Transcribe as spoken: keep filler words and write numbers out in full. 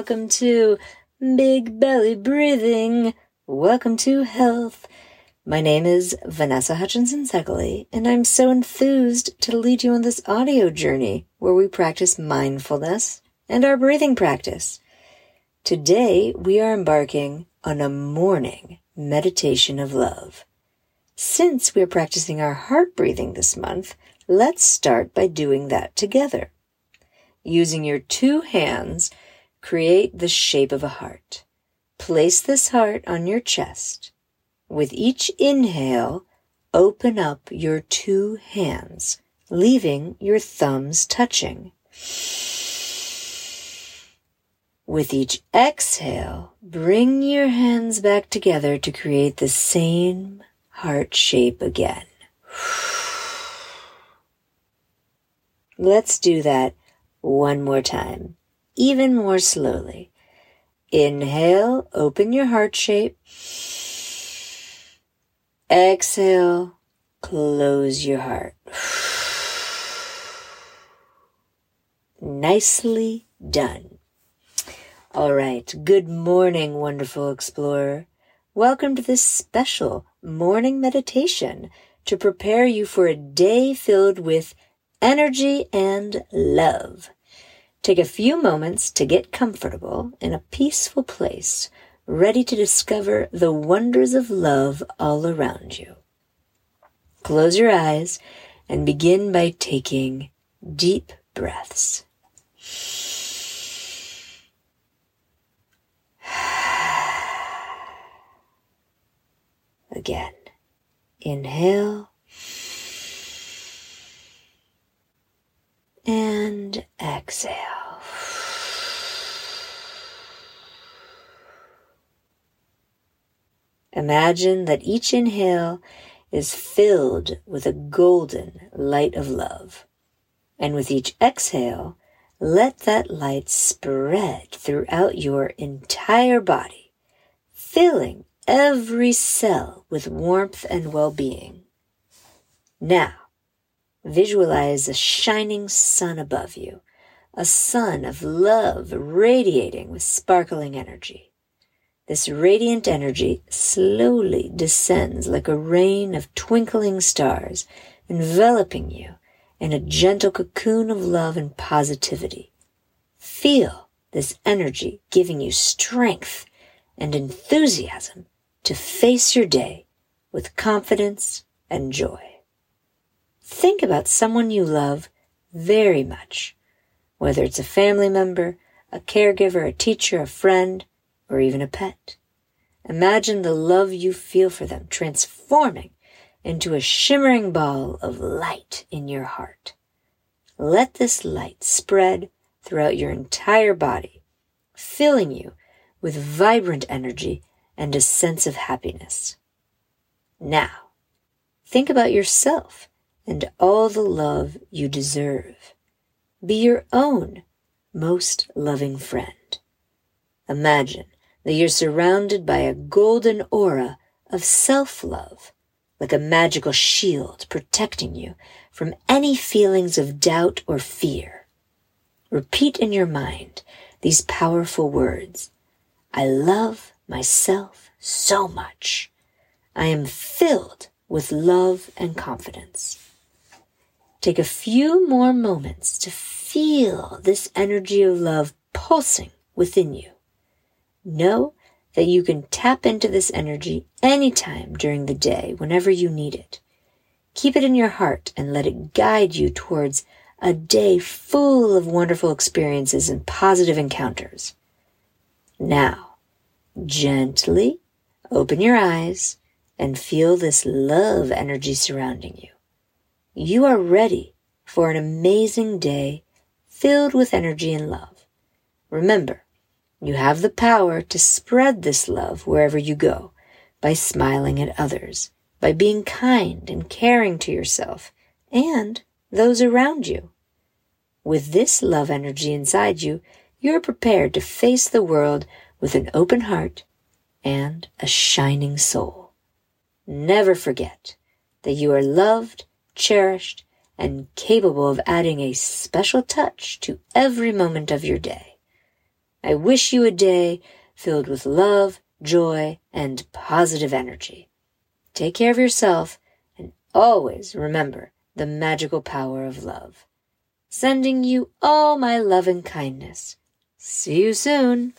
welcome to Big Belly Breathing, welcome to health. My name is Vanessa Hutchinson-Szekely, and I'm so enthused to lead you on this audio journey where we practice mindfulness and our breathing practice. Today, we are embarking on a morning meditation of love. Since we're practicing our heart breathing this month, let's start by doing that together. Using your two hands, create the shape of a heart. Place this heart on your chest. With each inhale, open up your two hands, leaving your thumbs touching. With each exhale, bring your hands back together to create the same heart shape again. Let's do that one more time, even more slowly. Inhale, open your heart shape. Exhale, close your heart. Nicely done. All right, good morning, wonderful explorer. Welcome to this special morning meditation to prepare you for a day filled with energy and love. Take a few moments to get comfortable in a peaceful place, ready to discover the wonders of love all around you. Close your eyes and begin by taking deep breaths. Again, inhale and exhale. Imagine that each inhale is filled with a golden light of love. And with each exhale, let that light spread throughout your entire body, filling every cell with warmth and well-being. Now, visualize a shining sun above you, a sun of love radiating with sparkling energy. This radiant energy slowly descends like a rain of twinkling stars, enveloping you in a gentle cocoon of love and positivity. Feel this energy giving you strength and enthusiasm to face your day with confidence and joy. Think about someone you love very much, whether it's a family member, a caregiver, a teacher, a friend, or even a pet. Imagine the love you feel for them transforming into a shimmering ball of light in your heart. Let this light spread throughout your entire body, filling you with vibrant energy and a sense of happiness. Now, think about yourself and all the love you deserve. Be your own most loving friend. Imagine that you're surrounded by a golden aura of self-love, like a magical shield protecting you from any feelings of doubt or fear. Repeat in your mind these powerful words. I love myself so much. I am filled with love and confidence. Take a few more moments to feel this energy of love pulsing within you. Know that you can tap into this energy anytime during the day, whenever you need it. Keep it in your heart and let it guide you towards a day full of wonderful experiences and positive encounters. Now, gently open your eyes and feel this love energy surrounding you. You are ready for an amazing day filled with energy and love. Remember, you have the power to spread this love wherever you go, by smiling at others, by being kind and caring to yourself and those around you. With this love energy inside you, you're prepared to face the world with an open heart and a shining soul. Never forget that you are loved, cherished, and capable of adding a special touch to every moment of your day. I wish you a day filled with love, joy, and positive energy. Take care of yourself, and always remember the magical power of love. Sending you all my love and kindness. See you soon.